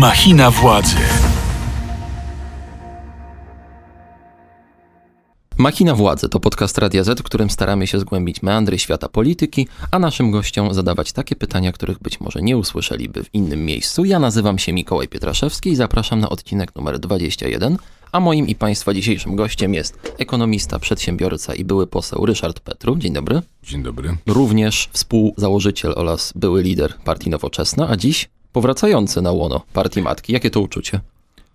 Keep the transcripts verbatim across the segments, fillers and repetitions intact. Machina Władzy. Machina Władzy to podcast Radia Z, w którym staramy się zgłębić meandry świata polityki, a naszym gościom zadawać takie pytania, których być może nie usłyszeliby w innym miejscu. Ja nazywam się Mikołaj Pietraszewski i zapraszam na odcinek numer dwadzieścia jeden, a moim i Państwa dzisiejszym gościem jest ekonomista, przedsiębiorca i były poseł Ryszard Petru. Dzień dobry. Dzień dobry. Również współzałożyciel oraz były lider partii Nowoczesna, a dziś powracający na łono partii matki. Jakie to uczucie?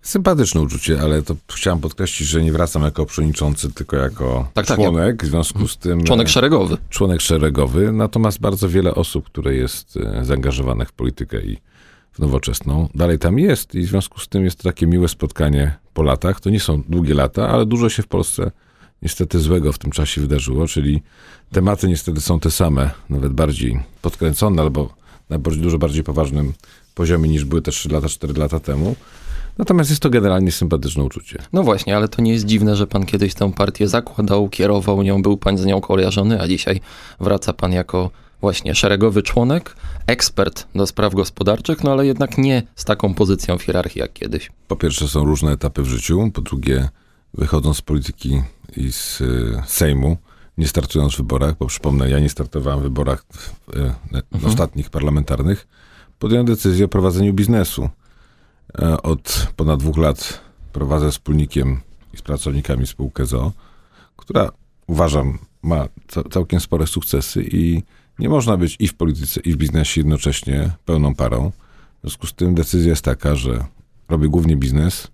Sympatyczne uczucie, ale to chciałem podkreślić, że nie wracam jako przewodniczący, tylko jako tak, członek, tak, ja... w związku z tym... Członek szeregowy. Członek szeregowy, natomiast bardzo wiele osób, które jest zaangażowanych w politykę i w Nowoczesną, dalej tam jest i w związku z tym jest takie miłe spotkanie po latach. To nie są długie lata, ale dużo się w Polsce niestety złego w tym czasie wydarzyło, czyli tematy niestety są te same, nawet bardziej podkręcone, albo na dużo bardziej poważnym poziomie niż były te trzy lata, cztery lata temu. Natomiast jest to generalnie sympatyczne uczucie. No właśnie, ale to nie jest dziwne, że pan kiedyś tę partię zakładał, kierował nią, był pan z nią kojarzony, a dzisiaj wraca pan jako właśnie szeregowy członek, ekspert do spraw gospodarczych, no ale jednak nie z taką pozycją w hierarchii jak kiedyś. Po pierwsze są różne etapy w życiu, po drugie wychodząc z polityki i z Sejmu, nie startując w wyborach, bo przypomnę, ja nie startowałem w wyborach w, w, w ostatnich mhm. parlamentarnych, podjąłem decyzję o prowadzeniu biznesu. Od ponad dwóch lat prowadzę z wspólnikiem i z pracownikami spółkę z o o, która uważam ma całkiem spore sukcesy i nie można być i w polityce, i w biznesie jednocześnie pełną parą. W związku z tym decyzja jest taka, że robię głównie biznes,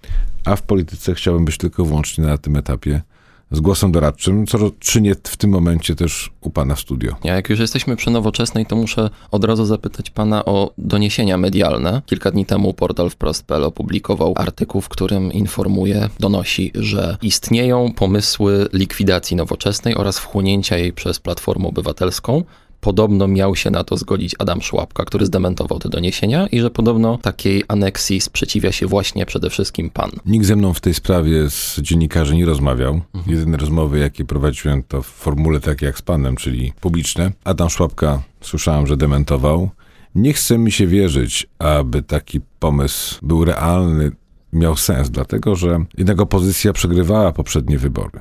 a w polityce chciałbym być tylko wyłącznie na tym etapie z głosem doradczym, co czynię w tym momencie też u pana w studio. Ja, jak już jesteśmy przy Nowoczesnej, to muszę od razu zapytać pana o doniesienia medialne. Kilka dni temu portal wprost kropka p l opublikował artykuł, w którym informuje, donosi, że istnieją pomysły likwidacji Nowoczesnej oraz wchłonięcia jej przez Platformę Obywatelską. Podobno miał się na to zgodzić Adam Szłapka, który zdementował te doniesienia i że podobno takiej aneksji sprzeciwia się właśnie przede wszystkim pan. Nikt ze mną w tej sprawie z dziennikarzy nie rozmawiał. Mhm. Jedyne rozmowy, jakie prowadziłem, to w formule tak jak z panem, czyli publiczne. Adam Szłapka, słyszałem, że dementował. Nie chce mi się wierzyć, aby taki pomysł był realny, miał sens, dlatego że jednak opozycja przegrywała poprzednie wybory.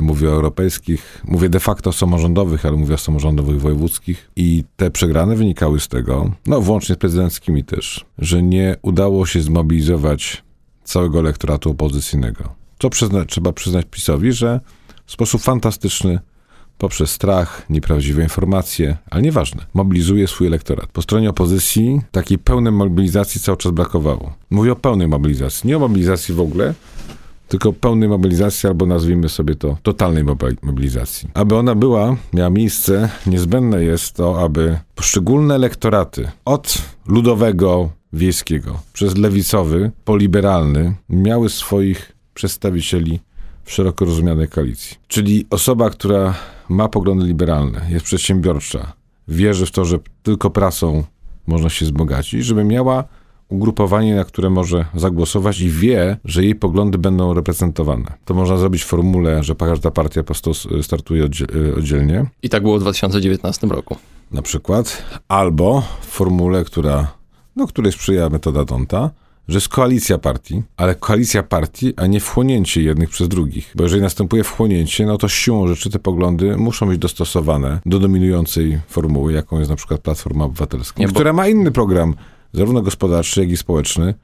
Mówię o europejskich, mówię de facto samorządowych, ale mówię o samorządowych wojewódzkich i te przegrane wynikały z tego, no włącznie z prezydenckimi też, że nie udało się zmobilizować całego elektoratu opozycyjnego. Co przyzna- trzeba przyznać PiS-owi, że w sposób fantastyczny, poprzez strach, nieprawdziwe informacje, ale nieważne, mobilizuje swój elektorat. Po stronie opozycji takiej pełnej mobilizacji cały czas brakowało. Mówię o pełnej mobilizacji, nie o mobilizacji w ogóle, tylko pełnej mobilizacji, albo nazwijmy sobie to totalnej mobilizacji. Aby ona była, miała miejsce, niezbędne jest to, aby poszczególne elektoraty od ludowego, wiejskiego, przez lewicowy, po liberalny, miały swoich przedstawicieli w szeroko rozumianej koalicji. Czyli osoba, która ma poglądy liberalne, jest przedsiębiorcza, wierzy w to, że tylko pracą można się wzbogacić, żeby miała ugrupowanie, na które może zagłosować i wie, że jej poglądy będą reprezentowane. To można zrobić w formule, że każda partia po prostu startuje oddzielnie. I tak było w dwa tysiące dziewiętnastym roku. Na przykład. Albo w formule, która, no, której sprzyja metoda Donta, że jest koalicja partii, ale koalicja partii, a nie wchłonięcie jednych przez drugich. Bo jeżeli następuje wchłonięcie, no to siłą rzeczy te poglądy muszą być dostosowane do dominującej formuły, jaką jest na przykład Platforma Obywatelska, nie, bo... która ma inny program, zarówno gospodarczy, jak i społeczny,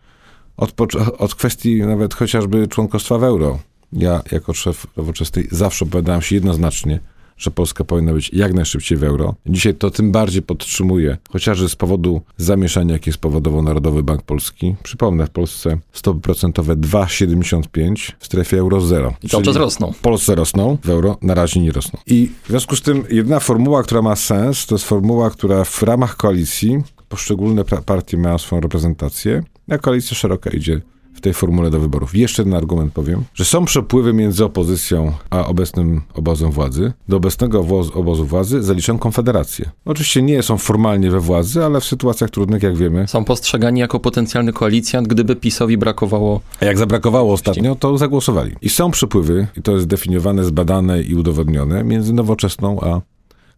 od, od kwestii nawet chociażby członkostwa w euro. Ja jako szef Nowoczesnej zawsze opowiadałem się jednoznacznie, że Polska powinna być jak najszybciej w euro. Dzisiaj to tym bardziej podtrzymuję, chociażby z powodu zamieszania, jakie spowodował Narodowy Bank Polski. Przypomnę, w Polsce stopy procentowe dwa przecinek siedemdziesiąt pięć, w strefie euro zero. I cały czas rosną. W Polsce rosną, w euro na razie nie rosną. I w związku z tym jedna formuła, która ma sens, to jest formuła, która w ramach koalicji poszczególne partie mają swoją reprezentację, a koalicja szeroka idzie w tej formule do wyborów. Jeszcze jeden argument powiem, że są przepływy między opozycją a obecnym obozem władzy. Do obecnego obozu władzy zaliczam Konfederację. Oczywiście nie są formalnie we władzy, ale w sytuacjach trudnych, jak wiemy... Są postrzegani jako potencjalny koalicjant, gdyby PiS-owi brakowało... A jak zabrakowało ostatnio, to zagłosowali. I są przepływy, i to jest zdefiniowane, zbadane i udowodnione, między Nowoczesną a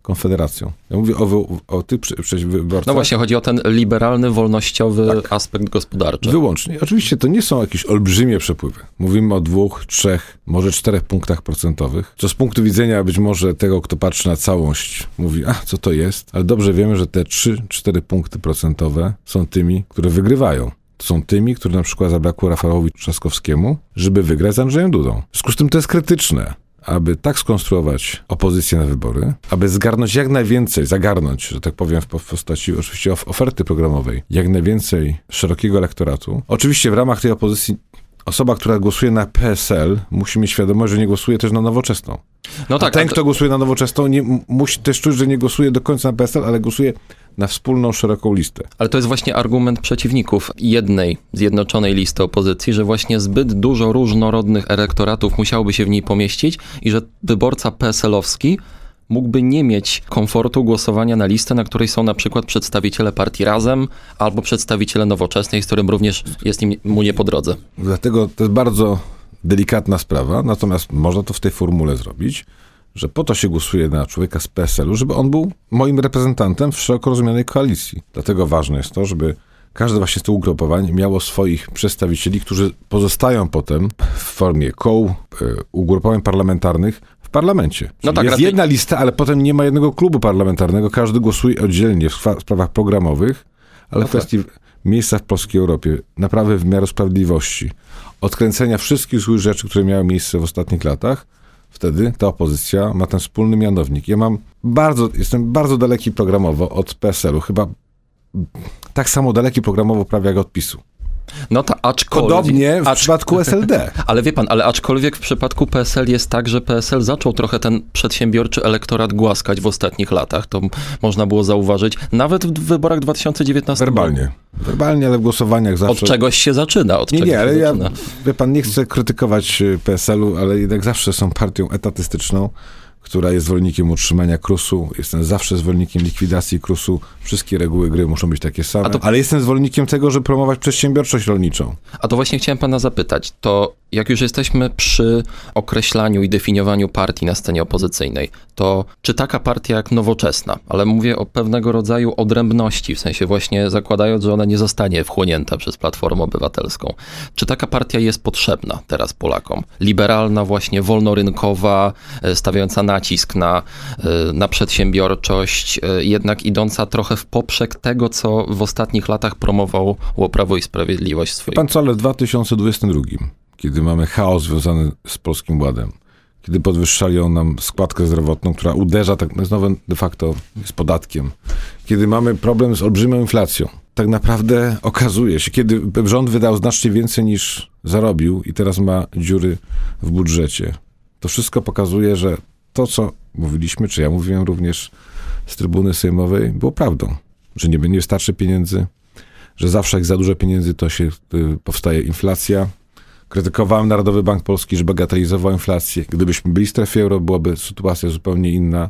Konfederacją. Ja mówię o, wy, o tych wyborcach. No właśnie, chodzi o ten liberalny, wolnościowy tak. aspekt gospodarczy. Wyłącznie. Oczywiście to nie są jakieś olbrzymie przepływy. Mówimy o dwóch, trzech, może czterech punktach procentowych, co z punktu widzenia być może tego, kto patrzy na całość, mówi, a co to jest? Ale dobrze wiemy, że te trzy, cztery punkty procentowe są tymi, które wygrywają. Są tymi, które na przykład zabrakło Rafałowi Trzaskowskiemu, żeby wygrać z Andrzejem Dudą. W związku z tym to jest krytyczne, aby tak skonstruować opozycję na wybory, aby zgarnąć jak najwięcej, zagarnąć, że tak powiem, w postaci oczywiście oferty programowej, jak najwięcej szerokiego elektoratu. Oczywiście w ramach tej opozycji osoba, która głosuje na P S L, musi mieć świadomość, że nie głosuje też na Nowoczesną. No tak, a ten, a to... kto głosuje na Nowoczesną, nie, musi też czuć, że nie głosuje do końca na P S L, ale głosuje na wspólną, szeroką listę. Ale to jest właśnie argument przeciwników jednej zjednoczonej listy opozycji, że właśnie zbyt dużo różnorodnych elektoratów musiałoby się w niej pomieścić i że wyborca P S L-owski mógłby nie mieć komfortu głosowania na listę, na której są na przykład przedstawiciele partii Razem albo przedstawiciele Nowoczesnej, z którym również jest im, mu nie po drodze. Dlatego to jest bardzo delikatna sprawa, natomiast można to w tej formule zrobić, że po to się głosuje na człowieka z P S L-u, żeby on był moim reprezentantem w szeroko rozumianej koalicji. Dlatego ważne jest to, żeby każde właśnie z tych ugrupowań miało swoich przedstawicieli, którzy pozostają potem w formie koł, ugrupowań parlamentarnych w parlamencie. No tak, jest raczej... jedna lista, ale potem nie ma jednego klubu parlamentarnego, każdy głosuje oddzielnie w sprawach programowych, ale w kwestii miejsca w polskiej Europie, naprawy wymiaru sprawiedliwości, odkręcenia wszystkich złych rzeczy, które miały miejsce w ostatnich latach, wtedy ta opozycja ma ten wspólny mianownik. Ja mam bardzo, jestem bardzo daleki programowo od P S L-u, chyba tak samo daleki programowo prawie jak od PiS-u. No to aczkolwiek... Podobnie w acz... przypadku S L D. Ale wie pan, ale aczkolwiek w przypadku P S L jest tak, że P S L zaczął trochę ten przedsiębiorczy elektorat głaskać w ostatnich latach. To można było zauważyć nawet w wyborach dwa tysiące dziewiętnastego Werbalnie. Werbalnie, ale w głosowaniach zawsze... Od czegoś się zaczyna. Od nie, nie, ale ja, wie pan, nie chcę krytykować P S L-u, ale jednak zawsze są partią etatystyczną, która jest zwolennikiem utrzymania K R U S-u. Jestem zawsze zwolennikiem likwidacji K R U S-u. Wszystkie reguły gry muszą być takie same. To... Ale jestem zwolennikiem tego, żeby promować przedsiębiorczość rolniczą. A to właśnie chciałem pana zapytać. To jak już jesteśmy przy określaniu i definiowaniu partii na scenie opozycyjnej, to czy taka partia jak Nowoczesna, ale mówię o pewnego rodzaju odrębności, w sensie właśnie zakładając, że ona nie zostanie wchłonięta przez Platformę Obywatelską, czy taka partia jest potrzebna teraz Polakom? Liberalna właśnie, wolnorynkowa, stawiająca na nacisk na, na przedsiębiorczość, jednak idąca trochę w poprzek tego, co w ostatnich latach promowało Prawo i Sprawiedliwość. Swoich. Pan Cale, w dwa tysiące dwudziestym drugim, kiedy mamy chaos związany z Polskim Ładem, kiedy podwyższają nam składkę zdrowotną, która uderza, tak znowu de facto z podatkiem, kiedy mamy problem z olbrzymią inflacją, tak naprawdę okazuje się, kiedy rząd wydał znacznie więcej niż zarobił i teraz ma dziury w budżecie. To wszystko pokazuje, że to, co mówiliśmy, czy ja mówiłem również z trybuny sejmowej, było prawdą, że nie będzie starczy pieniędzy, że zawsze jak za dużo pieniędzy, to się y, powstaje inflacja. Krytykowałem Narodowy Bank Polski, że bagatelizował inflację. Gdybyśmy byli w strefie euro, byłaby sytuacja zupełnie inna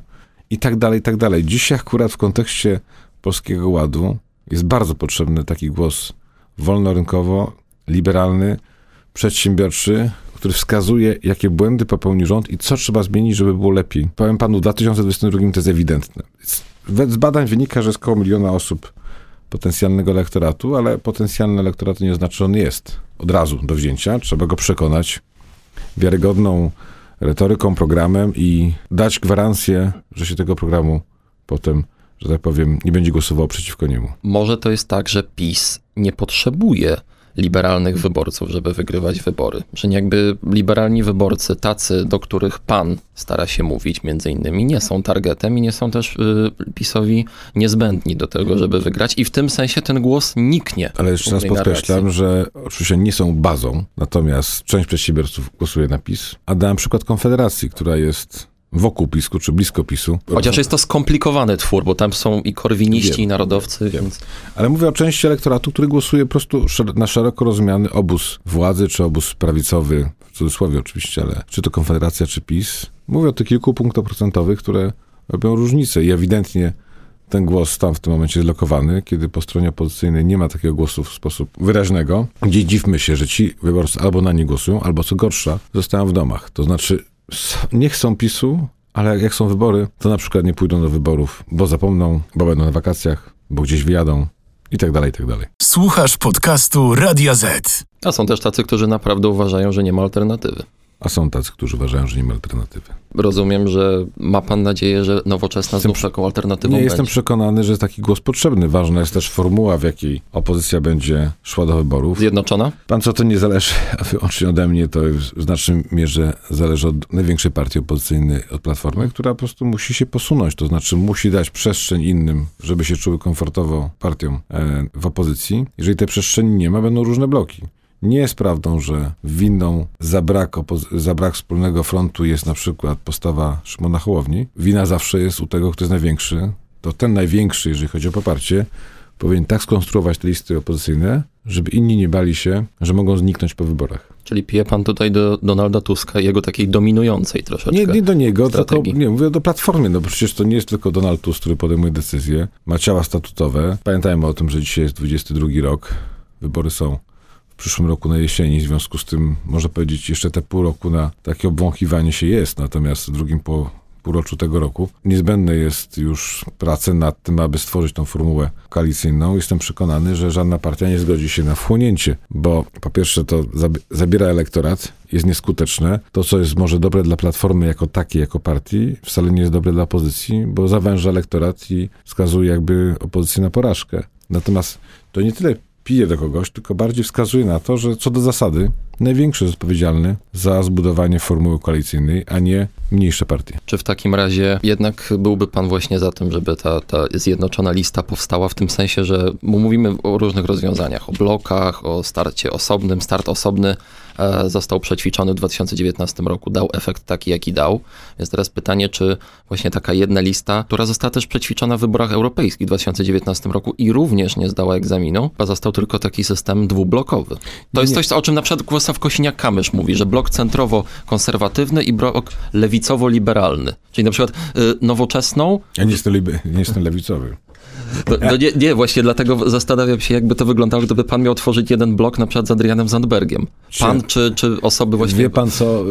i tak dalej, i tak dalej. Dzisiaj akurat w kontekście Polskiego Ładu jest bardzo potrzebny taki głos wolnorynkowo, liberalny, przedsiębiorczy, który wskazuje, jakie błędy popełni rząd i co trzeba zmienić, żeby było lepiej. Powiem panu, w dwa tysiące dwudziestym drugim to jest ewidentne. Z badań wynika, że jest koło miliona osób potencjalnego elektoratu, ale potencjalny elektorat nie oznacza, że on jest od razu do wzięcia. Trzeba go przekonać wiarygodną retoryką, programem i dać gwarancję, że się tego programu potem, że tak powiem, nie będzie głosował przeciwko niemu. Może to jest tak, że PiS nie potrzebuje liberalnych wyborców, żeby wygrywać wybory. Że jakby liberalni wyborcy, tacy, do których pan stara się mówić między innymi, nie są targetem i nie są też y, PiS-owi niezbędni do tego, żeby wygrać i w tym sensie ten głos niknie. Ale jeszcze raz podkreślam, że oczywiście nie są bazą, natomiast część przedsiębiorców głosuje na PiS, a dałem przykład Konfederacji, która jest wokół PiS-u, czy blisko PiS-u. Chociaż jest to skomplikowany twór, bo tam są i korwiniści, wiem, i narodowcy. Wiem. Więc... Ale mówię o części elektoratu, który głosuje po prostu na szeroko rozumiany obóz władzy, czy obóz prawicowy, w cudzysłowie oczywiście, ale czy to Konfederacja, czy PiS. Mówię o tych kilku punktach procentowych, które robią różnicę i ewidentnie ten głos tam w tym momencie jest lokowany, kiedy po stronie opozycyjnej nie ma takiego głosu w sposób wyraźnego, gdzie dziwmy się, że ci wyborcy albo na nie głosują, albo co gorsza, zostają w domach. To znaczy nie chcą PiS-u, ale jak są wybory, to na przykład nie pójdą do wyborów, bo zapomną, bo będą na wakacjach, bo gdzieś wyjadą i tak dalej, i tak dalej. Słuchasz podcastu Radia Z. A są też tacy, którzy naprawdę uważają, że nie ma alternatywy. A są tacy, którzy uważają, że nie ma alternatywy. Rozumiem, że ma pan nadzieję, że Nowoczesna jestem, znów taką alternatywą nie będzie. Jestem przekonany, że jest taki głos potrzebny. Ważna jest też formuła, w jakiej opozycja będzie szła do wyborów. Zjednoczona? Pan, co to nie zależy wyłącznie ode mnie, to w znacznej mierze zależy od największej partii opozycyjnej, od Platformy, która po prostu musi się posunąć. To znaczy musi dać przestrzeń innym, żeby się czuły komfortowo partią w opozycji. Jeżeli tej przestrzeni nie ma, będą różne bloki. Nie jest prawdą, że winą za brak, opo- za brak wspólnego frontu jest na przykład postawa Szymona Hołowni. Wina zawsze jest u tego, kto jest największy. To ten największy, jeżeli chodzi o poparcie, powinien tak skonstruować te listy opozycyjne, żeby inni nie bali się, że mogą zniknąć po wyborach. Czyli pije pan tutaj do Donalda Tuska i jego takiej dominującej troszeczkę Nie, nie do niego, strategii. tylko nie, mówię do Platformy, no bo przecież to nie jest tylko Donald Tusk, który podejmuje decyzje. Ma ciała statutowe. Pamiętajmy o tym, że dzisiaj jest dwudziesty drugi rok. Wybory są w przyszłym roku na jesieni, w związku z tym można powiedzieć, jeszcze te pół roku na takie obwąchiwanie się jest, natomiast w drugim po, półroczu tego roku niezbędne jest już praca nad tym, aby stworzyć tą formułę koalicyjną. Jestem przekonany, że żadna partia nie zgodzi się na wchłonięcie, bo po pierwsze to zabiera elektorat, jest nieskuteczne. To, co jest może dobre dla Platformy jako takiej, jako partii, wcale nie jest dobre dla opozycji, bo zawęża elektorat i wskazuje jakby opozycję na porażkę. Natomiast to nie tyle pije do kogoś, tylko bardziej wskazuje na to, że co do zasady największy jest odpowiedzialny za zbudowanie formuły koalicyjnej, a nie mniejsze partie. Czy w takim razie jednak byłby pan właśnie za tym, żeby ta, ta zjednoczona lista powstała w tym sensie, że mówimy o różnych rozwiązaniach, o blokach, o starcie osobnym. Start osobny e, został przećwiczony w dwa tysiące dziewiętnastym roku, dał efekt taki, jaki dał. Więc teraz pytanie, czy właśnie taka jedna lista, która została też przećwiczona w wyborach europejskich w dwa tysiące dziewiętnastym roku i również nie zdała egzaminu, a został tylko taki system dwublokowy. To nie, jest coś, o czym na przykład głos Kosiniak-Kamysz mówi, że blok centrowo-konserwatywny i blok lewicowo-liberalny. Czyli na przykład y, Nowoczesną... Ja nie jestem, libe, nie jestem lewicowy. To, to nie, nie, właśnie dlatego zastanawiam się, jakby to wyglądało, gdyby pan miał tworzyć jeden blok na przykład z Adrianem Zandbergiem. Pan czy, czy osoby właśnie... Wie pan co,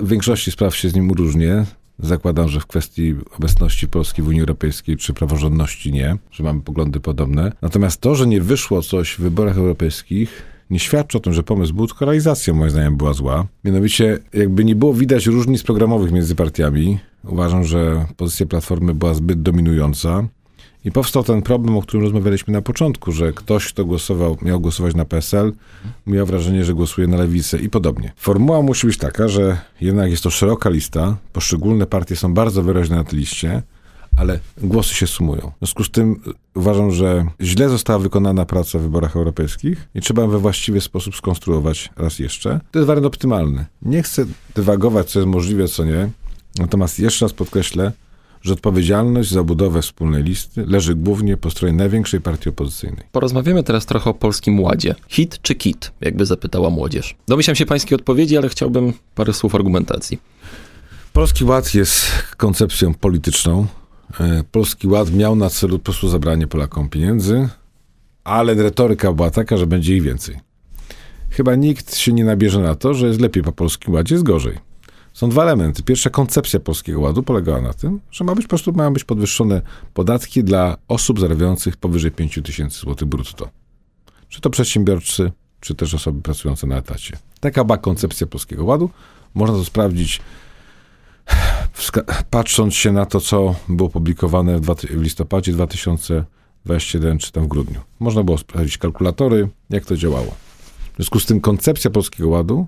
w większości spraw się z nim różnie. Zakładam, że w kwestii obecności Polski w Unii Europejskiej czy praworządności nie, że mamy poglądy podobne. Natomiast to, że nie wyszło coś w wyborach europejskich, nie świadczy o tym, że pomysł był, tylko realizacja moim zdaniem była zła. Mianowicie jakby nie było widać różnic programowych między partiami. Uważam, że pozycja Platformy była zbyt dominująca i powstał ten problem, o którym rozmawialiśmy na początku, że ktoś, kto głosował, miał głosować na P S L, miał wrażenie, że głosuje na lewicę i podobnie. Formuła musi być taka, że jednak jest to szeroka lista, poszczególne partie są bardzo wyraźne na tej liście, ale głosy się sumują. W związku z tym uważam, że źle została wykonana praca w wyborach europejskich i trzeba we właściwy sposób skonstruować raz jeszcze. To jest wariant optymalny. Nie chcę dywagować, co jest możliwe, co nie. Natomiast jeszcze raz podkreślę, że odpowiedzialność za budowę wspólnej listy leży głównie po stronie największej partii opozycyjnej. Porozmawiamy teraz trochę o Polskim Ładzie. Hit czy kit? Jakby zapytała młodzież. Domyślam się pańskiej odpowiedzi, ale chciałbym parę słów argumentacji. Polski Ład jest koncepcją polityczną. Polski Ład miał na celu po prostu zabranie Polakom pieniędzy, ale retoryka była taka, że będzie ich więcej. Chyba nikt się nie nabierze na to, że jest lepiej po Polskim Ładzie, jest gorzej. Są dwa elementy. Pierwsza koncepcja Polskiego Ładu polegała na tym, że ma być po prostu, mają być podwyższone podatki dla osób zarabiających powyżej pięć tysięcy złotych brutto. Czy to przedsiębiorcy, czy też osoby pracujące na etacie. Taka była koncepcja Polskiego Ładu. Można to sprawdzić, patrząc się na to, co było publikowane w listopadzie dwa tysiące dwudziestym pierwszym, czy tam w grudniu. Można było sprawdzić kalkulatory, jak to działało. W związku z tym koncepcja Polskiego Ładu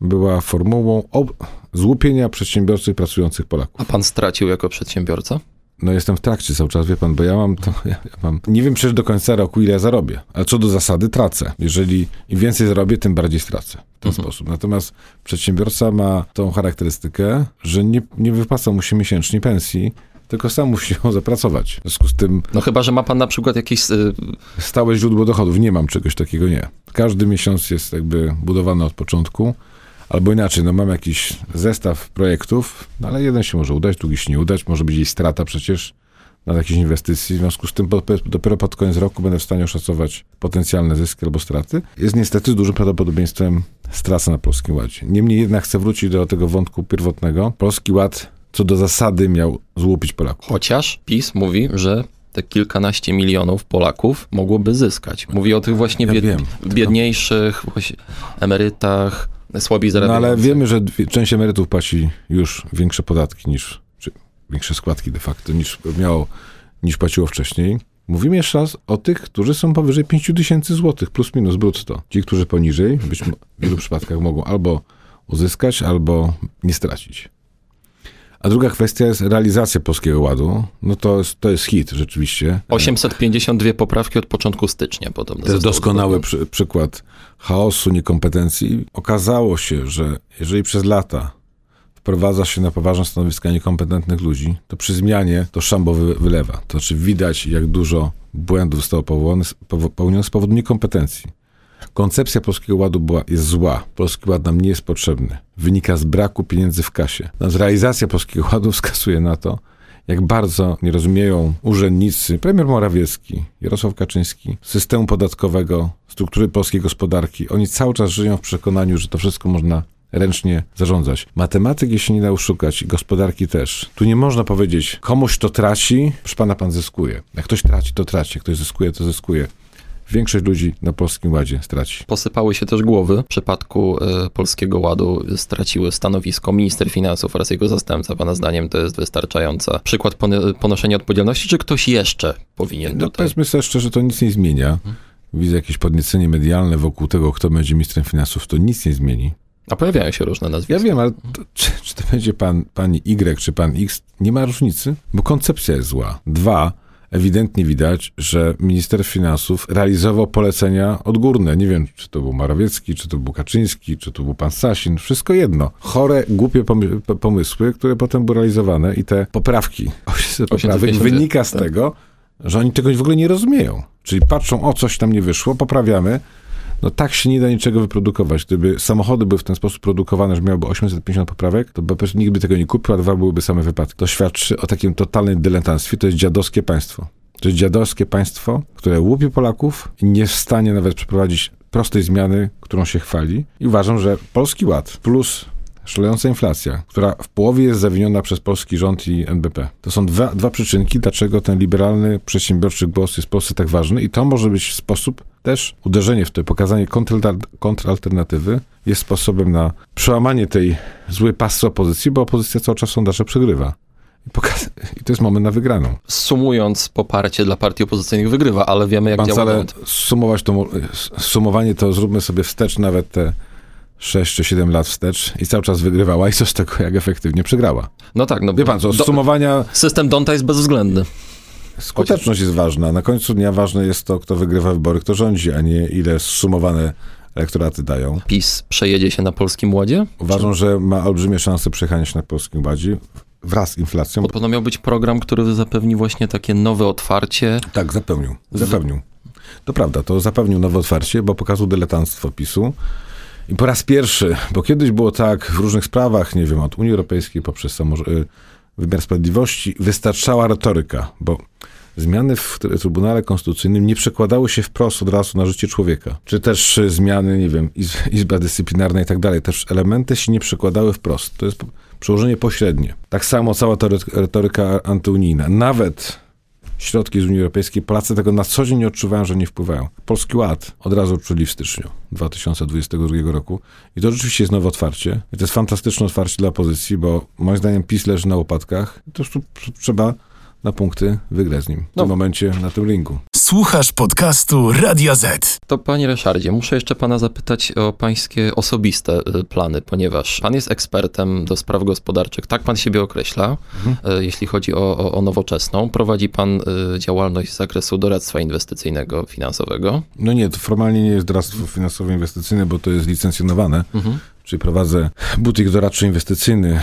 była formułą ob- złupienia przedsiębiorców pracujących Polaków. A pan stracił jako przedsiębiorca? No jestem w trakcie cały czas, wie pan, bo ja mam to, ja, ja mam, nie wiem przecież do końca roku, ile ja zarobię, ale co do zasady tracę. Jeżeli im więcej zarobię, tym bardziej stracę w ten mhm. sposób. Natomiast przedsiębiorca ma tą charakterystykę, że nie, nie wypłaca mu się miesięcznie pensji, tylko sam musi ją zapracować. W związku z tym... No chyba, że ma pan na przykład jakieś... Yy... Stałe źródło dochodów. Nie mam czegoś takiego, nie. Każdy miesiąc jest jakby budowany od początku. Albo inaczej, no mam jakiś zestaw projektów, no ale jeden się może udać, drugi się nie udać, może być jej strata przecież na jakieś inwestycji. W związku z tym dopiero pod koniec roku będę w stanie oszacować potencjalne zyski albo straty. Jest niestety z dużym prawdopodobieństwem strata na Polskim Ładzie. Niemniej jednak chcę wrócić do tego wątku pierwotnego. Polski Ład co do zasady miał złupić Polaków. Chociaż PiS mówi, że te kilkanaście milionów Polaków mogłoby zyskać. Mówi o tych właśnie bied... ja wiem, biedniejszych emerytach, słabiej zarabiających. No ale wiemy, że część emerytów płaci już większe podatki niż, czy większe składki de facto niż miało, niż płaciło wcześniej. Mówimy jeszcze raz o tych, którzy są powyżej pięć tysięcy złotych, plus minus brutto. Ci, którzy poniżej, być w wielu przypadkach mogą albo uzyskać, albo nie stracić. A druga kwestia jest realizacja Polskiego Ładu. No to jest, to jest hit rzeczywiście. osiemset pięćdziesiąt dwie poprawki od początku stycznia podobno. To jest doskonały przy, przykład chaosu, niekompetencji. Okazało się, że jeżeli przez lata wprowadza się na poważne stanowiska niekompetentnych ludzi, to przy zmianie to szambo wy, wylewa. To znaczy widać, jak dużo błędów zostało popełnionych z powodu niekompetencji. Koncepcja Polskiego Ładu była, jest zła. Polski Ład nam nie jest potrzebny. Wynika z braku pieniędzy w kasie. Natomiast realizacja Polskiego Ładu wskazuje na to, jak bardzo nie rozumieją urzędnicy, premier Morawiecki, Jarosław Kaczyński, systemu podatkowego, struktury polskiej gospodarki. Oni cały czas żyją w przekonaniu, że to wszystko można ręcznie zarządzać. Matematyki się nie da oszukać, gospodarki też. Tu nie można powiedzieć, komuś to traci, proszę pana, pan zyskuje. Jak ktoś traci, to traci. Jak ktoś zyskuje, to zyskuje. Większość ludzi na Polskim Ładzie straci. Posypały się też głowy. W przypadku y, Polskiego Ładu straciły stanowisko minister finansów oraz jego zastępca. Pana zdaniem to jest wystarczająca przykład pon- ponoszenia odpowiedzialności, czy ktoś jeszcze powinien no, tutaj? Powiedzmy sobie szczerze, to nic nie zmienia. Widzę jakieś podniecenie medialne wokół tego, kto będzie ministrem finansów, to nic nie zmieni. A pojawiają się różne nazwiska. Ja wiem, ale to, czy, czy to będzie pan, pani Y, czy pan X, nie ma różnicy, bo koncepcja jest zła. Dwa, ewidentnie widać, że minister finansów realizował polecenia odgórne. Nie wiem, czy to był Morawiecki, czy to był Kaczyński, czy to był pan Sasin. Wszystko jedno. Chore, głupie pomysły, które potem były realizowane i te poprawki, poprawek wynika z tego, że oni tego w ogóle nie rozumieją. Czyli patrzą, o, coś tam nie wyszło, poprawiamy. No tak się nie da niczego wyprodukować. Gdyby samochody były w ten sposób produkowane, że miałoby osiemset pięćdziesiąt poprawek, to po prostu nikt by tego nie kupił, a dwa byłyby same wypadki. To świadczy o takim totalnym dyletanstwie. To jest dziadowskie państwo. To jest dziadowskie państwo, które łupi Polaków i nie jest w stanie nawet przeprowadzić prostej zmiany, którą się chwali. I uważam, że Polski Ład plus szalejąca inflacja, która w połowie jest zawiniona przez polski rząd i N B P. To są dwa, dwa przyczynki, dlaczego ten liberalny, przedsiębiorczy głos jest w Polsce tak ważny i to może być sposób, też uderzenie w to, pokazanie kontralternatywy jest sposobem na przełamanie tej złej pasy opozycji, bo opozycja cały czas sondaże przegrywa. I, pokaz- I to jest moment na wygraną. Sumując, poparcie dla partii opozycyjnych wygrywa, ale wiemy, jak działa. Ale sumować to, sumowanie to zróbmy sobie wstecz nawet te sześć czy siedem lat wstecz i cały czas wygrywała i co z tego, jak efektywnie przegrała. No tak, no. Wie pan co, z do, sumowania... System Donta jest bezwzględny. Skuteczność jest ważna. Na końcu dnia ważne jest to, kto wygrywa wybory, kto rządzi, a nie ile zsumowane elektoraty dają. PiS przejedzie się na Polskim Ładzie? Uważam, że ma olbrzymie szanse przejechania się na Polskim Ładzie wraz z inflacją. Podobno miał być program, który zapewni właśnie takie nowe otwarcie. Tak, zapełnił. Zapełnił. To prawda, to zapewnił nowe otwarcie, bo pokazał dyletanstwo PiSu. I po raz pierwszy, bo kiedyś było tak w różnych sprawach, nie wiem, od Unii Europejskiej poprzez samorząd, wymiar sprawiedliwości, wystarczała retoryka, bo zmiany w Trybunale Konstytucyjnym nie przekładały się wprost od razu na życie człowieka. Czy też zmiany, nie wiem, iz- Izba Dyscyplinarna i tak dalej. Też elementy się nie przekładały wprost. To jest przełożenie pośrednie. Tak samo cała ta retoryka antyunijna. Nawet środki z Unii Europejskiej, Polacy tego na co dzień nie odczuwają, że nie wpływają. Polski Ład od razu odczuli w styczniu dwa tysiące dwudziestego drugiego roku i to rzeczywiście jest nowe otwarcie. I to jest fantastyczne otwarcie dla opozycji, bo moim zdaniem PiS leży na łopatkach i to już tu trzeba na punkty wygrać z nim w no. tym momencie na tym ringu. Słuchasz podcastu Radio Z. To panie Ryszardzie, muszę jeszcze pana zapytać o pańskie osobiste plany, ponieważ pan jest ekspertem do spraw gospodarczych, tak pan siebie określa, mhm. jeśli chodzi o, o, o Nowoczesną. Prowadzi pan działalność z zakresu doradztwa inwestycyjnego, finansowego? No nie, to formalnie nie jest doradztwo finansowe inwestycyjne, bo to jest licencjonowane, mhm. czyli prowadzę butik doradczy inwestycyjny,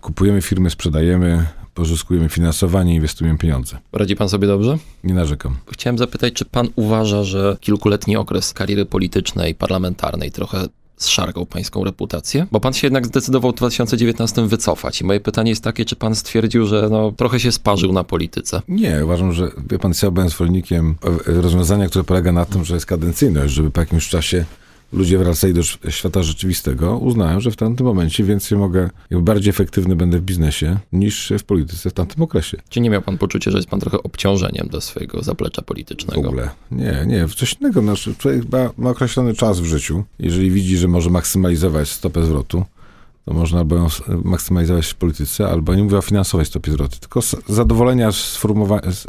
kupujemy firmy, sprzedajemy, pozyskujemy finansowanie, inwestujemy pieniądze. Radzi pan sobie dobrze? Nie narzekam. Chciałem zapytać, czy pan uważa, że kilkuletni okres kariery politycznej, parlamentarnej trochę zszargał pańską reputację? Bo pan się jednak zdecydował w dwa tysiące dziewiętnastym wycofać. I moje pytanie jest takie, czy pan stwierdził, że no, trochę się sparzył na polityce? Nie, uważam, że wie pan, ja byłem zwolennikiem rozwiązania, które polega na tym, że jest kadencyjność, żeby po jakimś czasie ludzie wracali do świata rzeczywistego, uznałem, że w tamtym momencie więcej mogę, bardziej efektywny będę w biznesie niż w polityce w tamtym okresie. Czy nie miał pan poczucia, że jest pan trochę obciążeniem dla swojego zaplecza politycznego? W ogóle. Nie, nie. Coś innego. Nasz człowiek ma określony czas w życiu. Jeżeli widzi, że może maksymalizować stopę zwrotu, to można albo ją maksymalizować w polityce, albo nie mówię finansować stopie zwrotu, tylko z zadowolenia z,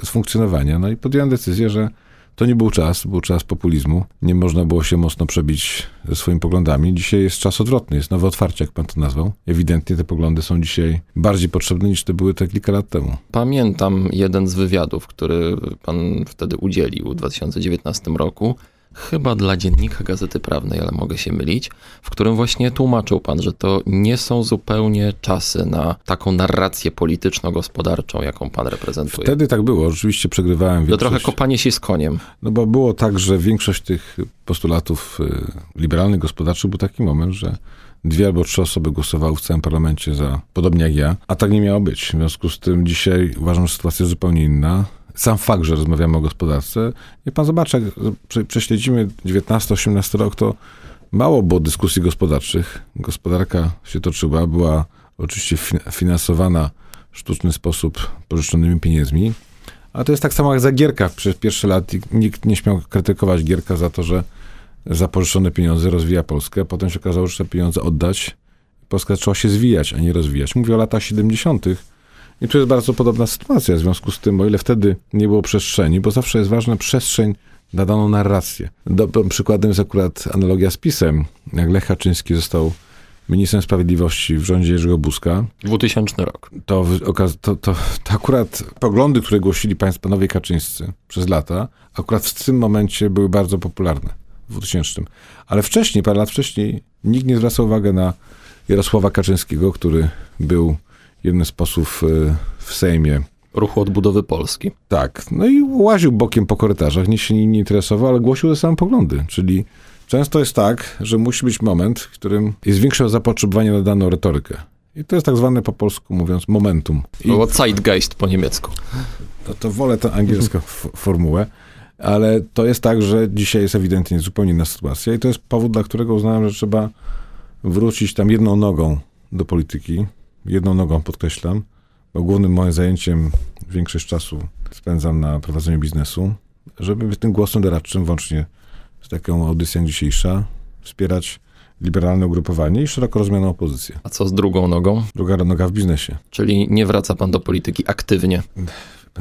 z funkcjonowania. No i podjąłem decyzję, że to nie był czas, był czas populizmu. Nie można było się mocno przebić ze swoimi poglądami. Dzisiaj jest czas odwrotny, jest nowe otwarcie, jak pan to nazwał. Ewidentnie te poglądy są dzisiaj bardziej potrzebne niż te były te kilka lat temu. Pamiętam jeden z wywiadów, który pan wtedy udzielił w dwa tysiące dziewiętnastym roku. Chyba dla dziennika Gazety Prawnej, ale mogę się mylić, w którym właśnie tłumaczył pan, że to nie są zupełnie czasy na taką narrację polityczno-gospodarczą, jaką pan reprezentuje. Wtedy tak było, oczywiście przegrywałem większość. To trochę kopanie się z koniem. No bo było tak, że większość tych postulatów liberalnych, gospodarczych był taki moment, że dwie albo trzy osoby głosowały w całym parlamencie za, podobnie jak ja, a tak nie miało być. W związku z tym dzisiaj uważam, że sytuacja jest zupełnie inna. Sam fakt, że rozmawiamy o gospodarce, i pan zobaczy, jak prześledzimy dziewiętnasty osiemnasty rok, to mało było dyskusji gospodarczych. Gospodarka się toczyła, była oczywiście finansowana w sztuczny sposób pożyczonymi pieniędzmi, ale to jest tak samo jak za Gierka przez pierwsze lata. Nikt nie śmiał krytykować Gierka za to, że za pożyczone pieniądze rozwija Polskę, a potem się okazało, że te pieniądze oddać. Polska zaczęła się zwijać, a nie rozwijać. Mówię o latach siedemdziesiątych. I tu jest bardzo podobna sytuacja, w związku z tym, o ile wtedy nie było przestrzeni, bo zawsze jest ważna przestrzeń na daną narrację. Dobrym przykładem jest akurat analogia z PiS-em. Jak Lech Kaczyński został ministrem sprawiedliwości w rządzie Jerzego Buzka. dwutysięczny rok. To, to, to, to akurat poglądy, które głosili państwo panowie Kaczyńscy przez lata, akurat w tym momencie były bardzo popularne w dwutysięcznym. Ale wcześniej, parę lat wcześniej, nikt nie zwracał uwagi na Jarosława Kaczyńskiego, który był jeden z posłów w Sejmie. Ruchu Odbudowy Polski. Tak. No i łaził bokiem po korytarzach, nikt się nim nie interesował, ale głosił te same poglądy. Czyli często jest tak, że musi być moment, w którym jest większe zapotrzebowanie na daną retorykę. I to jest tak zwane po polsku mówiąc momentum. I... No, zeitgeist po niemiecku. No to wolę tę angielską formułę, ale to jest tak, że dzisiaj jest ewidentnie zupełnie inna sytuacja i to jest powód, dla którego uznałem, że trzeba wrócić tam jedną nogą do polityki. Jedną nogą podkreślam, bo głównym moim zajęciem większość czasu spędzam na prowadzeniu biznesu, żeby być tym głosem doradczym, włącznie z taką audycją dzisiejsza, wspierać liberalne ugrupowanie i szeroko rozumianą opozycję. A co z drugą nogą? Druga noga w biznesie. Czyli nie wraca pan do polityki aktywnie?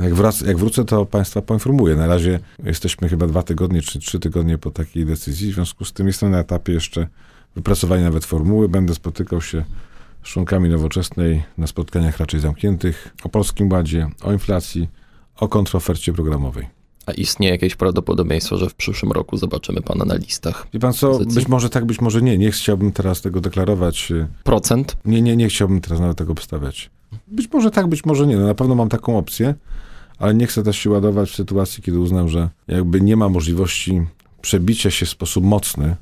Jak, wrac, jak wrócę, to państwa poinformuję. Na razie jesteśmy chyba dwa tygodnie czy trzy tygodnie po takiej decyzji, w związku z tym jestem na etapie jeszcze wypracowania nawet formuły, będę spotykał się z członkami Nowoczesnej na spotkaniach raczej zamkniętych, o Polskim Ładzie, o inflacji, o kontrofercie programowej. A istnieje jakieś prawdopodobieństwo, że w przyszłym roku zobaczymy pana na listach? Wie pan co, być może tak, być może nie. Nie chciałbym teraz tego deklarować. Procent? Nie, nie, nie chciałbym teraz nawet tego obstawiać. Być może tak, być może nie. No, na pewno mam taką opcję, ale nie chcę też się ładować w sytuacji, kiedy uznam, że jakby nie ma możliwości przebicia się w sposób mocny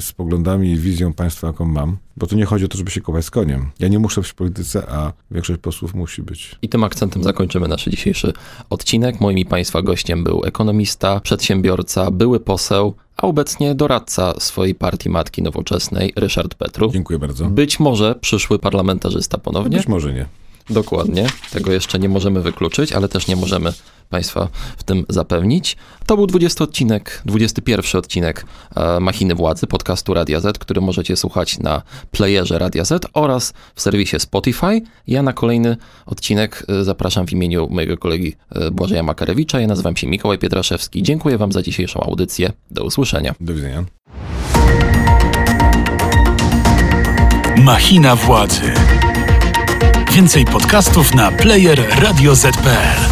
z poglądami i wizją państwa, jaką mam. Bo tu nie chodzi o to, żeby się kopać z koniem. Ja nie muszę być w polityce, a większość posłów musi być. I tym akcentem zakończymy nasz dzisiejszy odcinek. Moim i państwa gościem był ekonomista, przedsiębiorca, były poseł, a obecnie doradca swojej partii matki Nowoczesnej, Ryszard Petru. Dziękuję bardzo. Być może przyszły parlamentarzysta ponownie. Być może nie. Dokładnie. Tego jeszcze nie możemy wykluczyć, ale też nie możemy państwa w tym zapewnić. To był dwudziesty odcinek, dwudziesty pierwszy odcinek e, Machiny Władzy, podcastu Radia Z, który możecie słuchać na playerze Radia Z oraz w serwisie Spotify. Ja na kolejny odcinek zapraszam w imieniu mojego kolegi Błażeja Makarewicza. Ja nazywam się Mikołaj Pietraszewski. Dziękuję wam za dzisiejszą audycję. Do usłyszenia. Do widzenia. Machina Władzy. Więcej podcastów na player radio zet kropka pe el.